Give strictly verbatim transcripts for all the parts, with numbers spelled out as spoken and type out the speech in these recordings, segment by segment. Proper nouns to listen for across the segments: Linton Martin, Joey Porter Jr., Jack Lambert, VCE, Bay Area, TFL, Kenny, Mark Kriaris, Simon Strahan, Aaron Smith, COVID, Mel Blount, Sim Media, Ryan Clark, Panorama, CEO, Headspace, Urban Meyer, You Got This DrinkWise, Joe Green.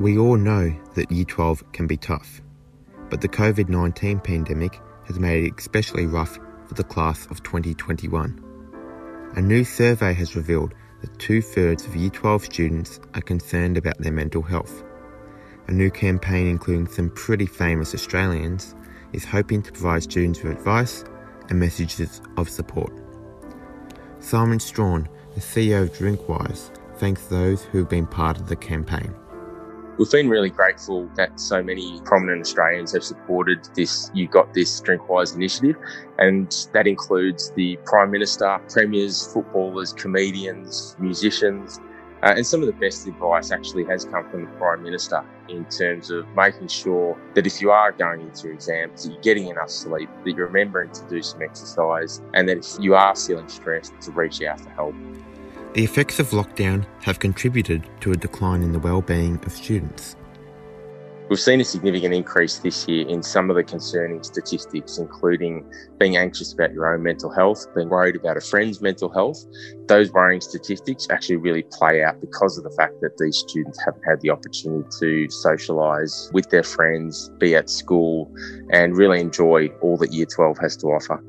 We all know that Year twelve can be tough, but the COVID nineteen pandemic has made it especially rough for the class of twenty twenty-one. A new survey has revealed that two-thirds of Year twelve students are concerned about their mental health. A new campaign including some pretty famous Australians is hoping to provide students with advice and messages of support. Simon Strahan, the C E O of DrinkWise, thanks those who have been part of the campaign. We've been really grateful that so many prominent Australians have supported this You Got This DrinkWise initiative, and that includes the Prime Minister, Premiers, footballers, comedians, musicians, uh, and some of the best advice actually has come from the Prime Minister in terms of making sure that if you are going into exams, that you're getting enough sleep, that you're remembering to do some exercise, and that if you are feeling stressed, to reach out for help. The effects of lockdown have contributed to a decline in the well-being of students. We've seen a significant increase this year in some of the concerning statistics, including being anxious about your own mental health, being worried about a friend's mental health. Those worrying statistics actually really play out because of the fact that these students haven't had the opportunity to socialise with their friends, be at school, and really enjoy all that Year twelve has to offer.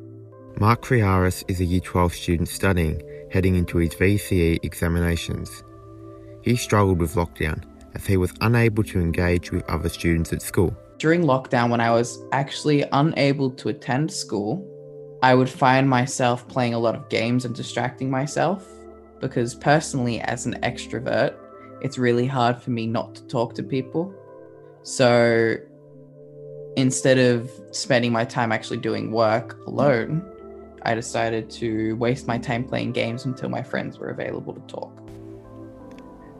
Mark Kriaris is a Year twelve student studying, heading into his V C E examinations. He struggled with lockdown as he was unable to engage with other students at school. During lockdown, when I was actually unable to attend school, I would find myself playing a lot of games and distracting myself, because personally, as an extrovert, it's really hard for me not to talk to people. So instead of spending my time actually doing work alone, I decided to waste my time playing games until my friends were available to talk.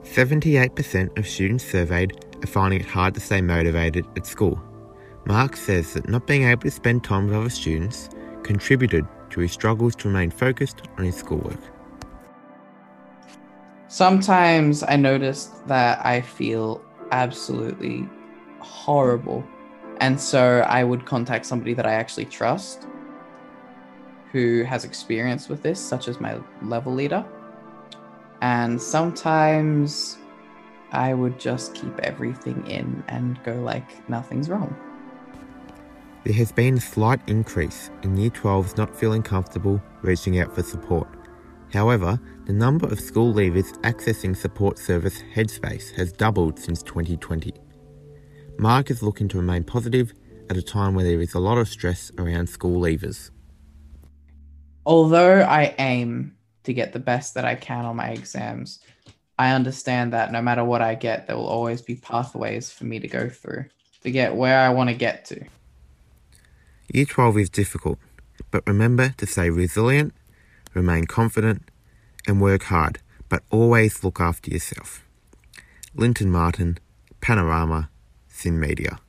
seventy-eight percent of students surveyed are finding it hard to stay motivated at school. Mark says that not being able to spend time with other students contributed to his struggles to remain focused on his schoolwork. Sometimes I noticed that I feel absolutely horrible, and so I would contact somebody that I actually trust who has experience with this, such as my level leader. And sometimes I would just keep everything in and go like nothing's wrong. There has been a slight increase in Year twelves not feeling comfortable reaching out for support. However, the number of school leavers accessing support service Headspace has doubled since twenty twenty. Mark is looking to remain positive at a time where there is a lot of stress around school leavers. Although I aim to get the best that I can on my exams, I understand that no matter what I get, there will always be pathways for me to go through to get where I want to get to. Year twelve is difficult, but remember to stay resilient, remain confident, and work hard, but always look after yourself. Linton Martin, Panorama, Sim Media.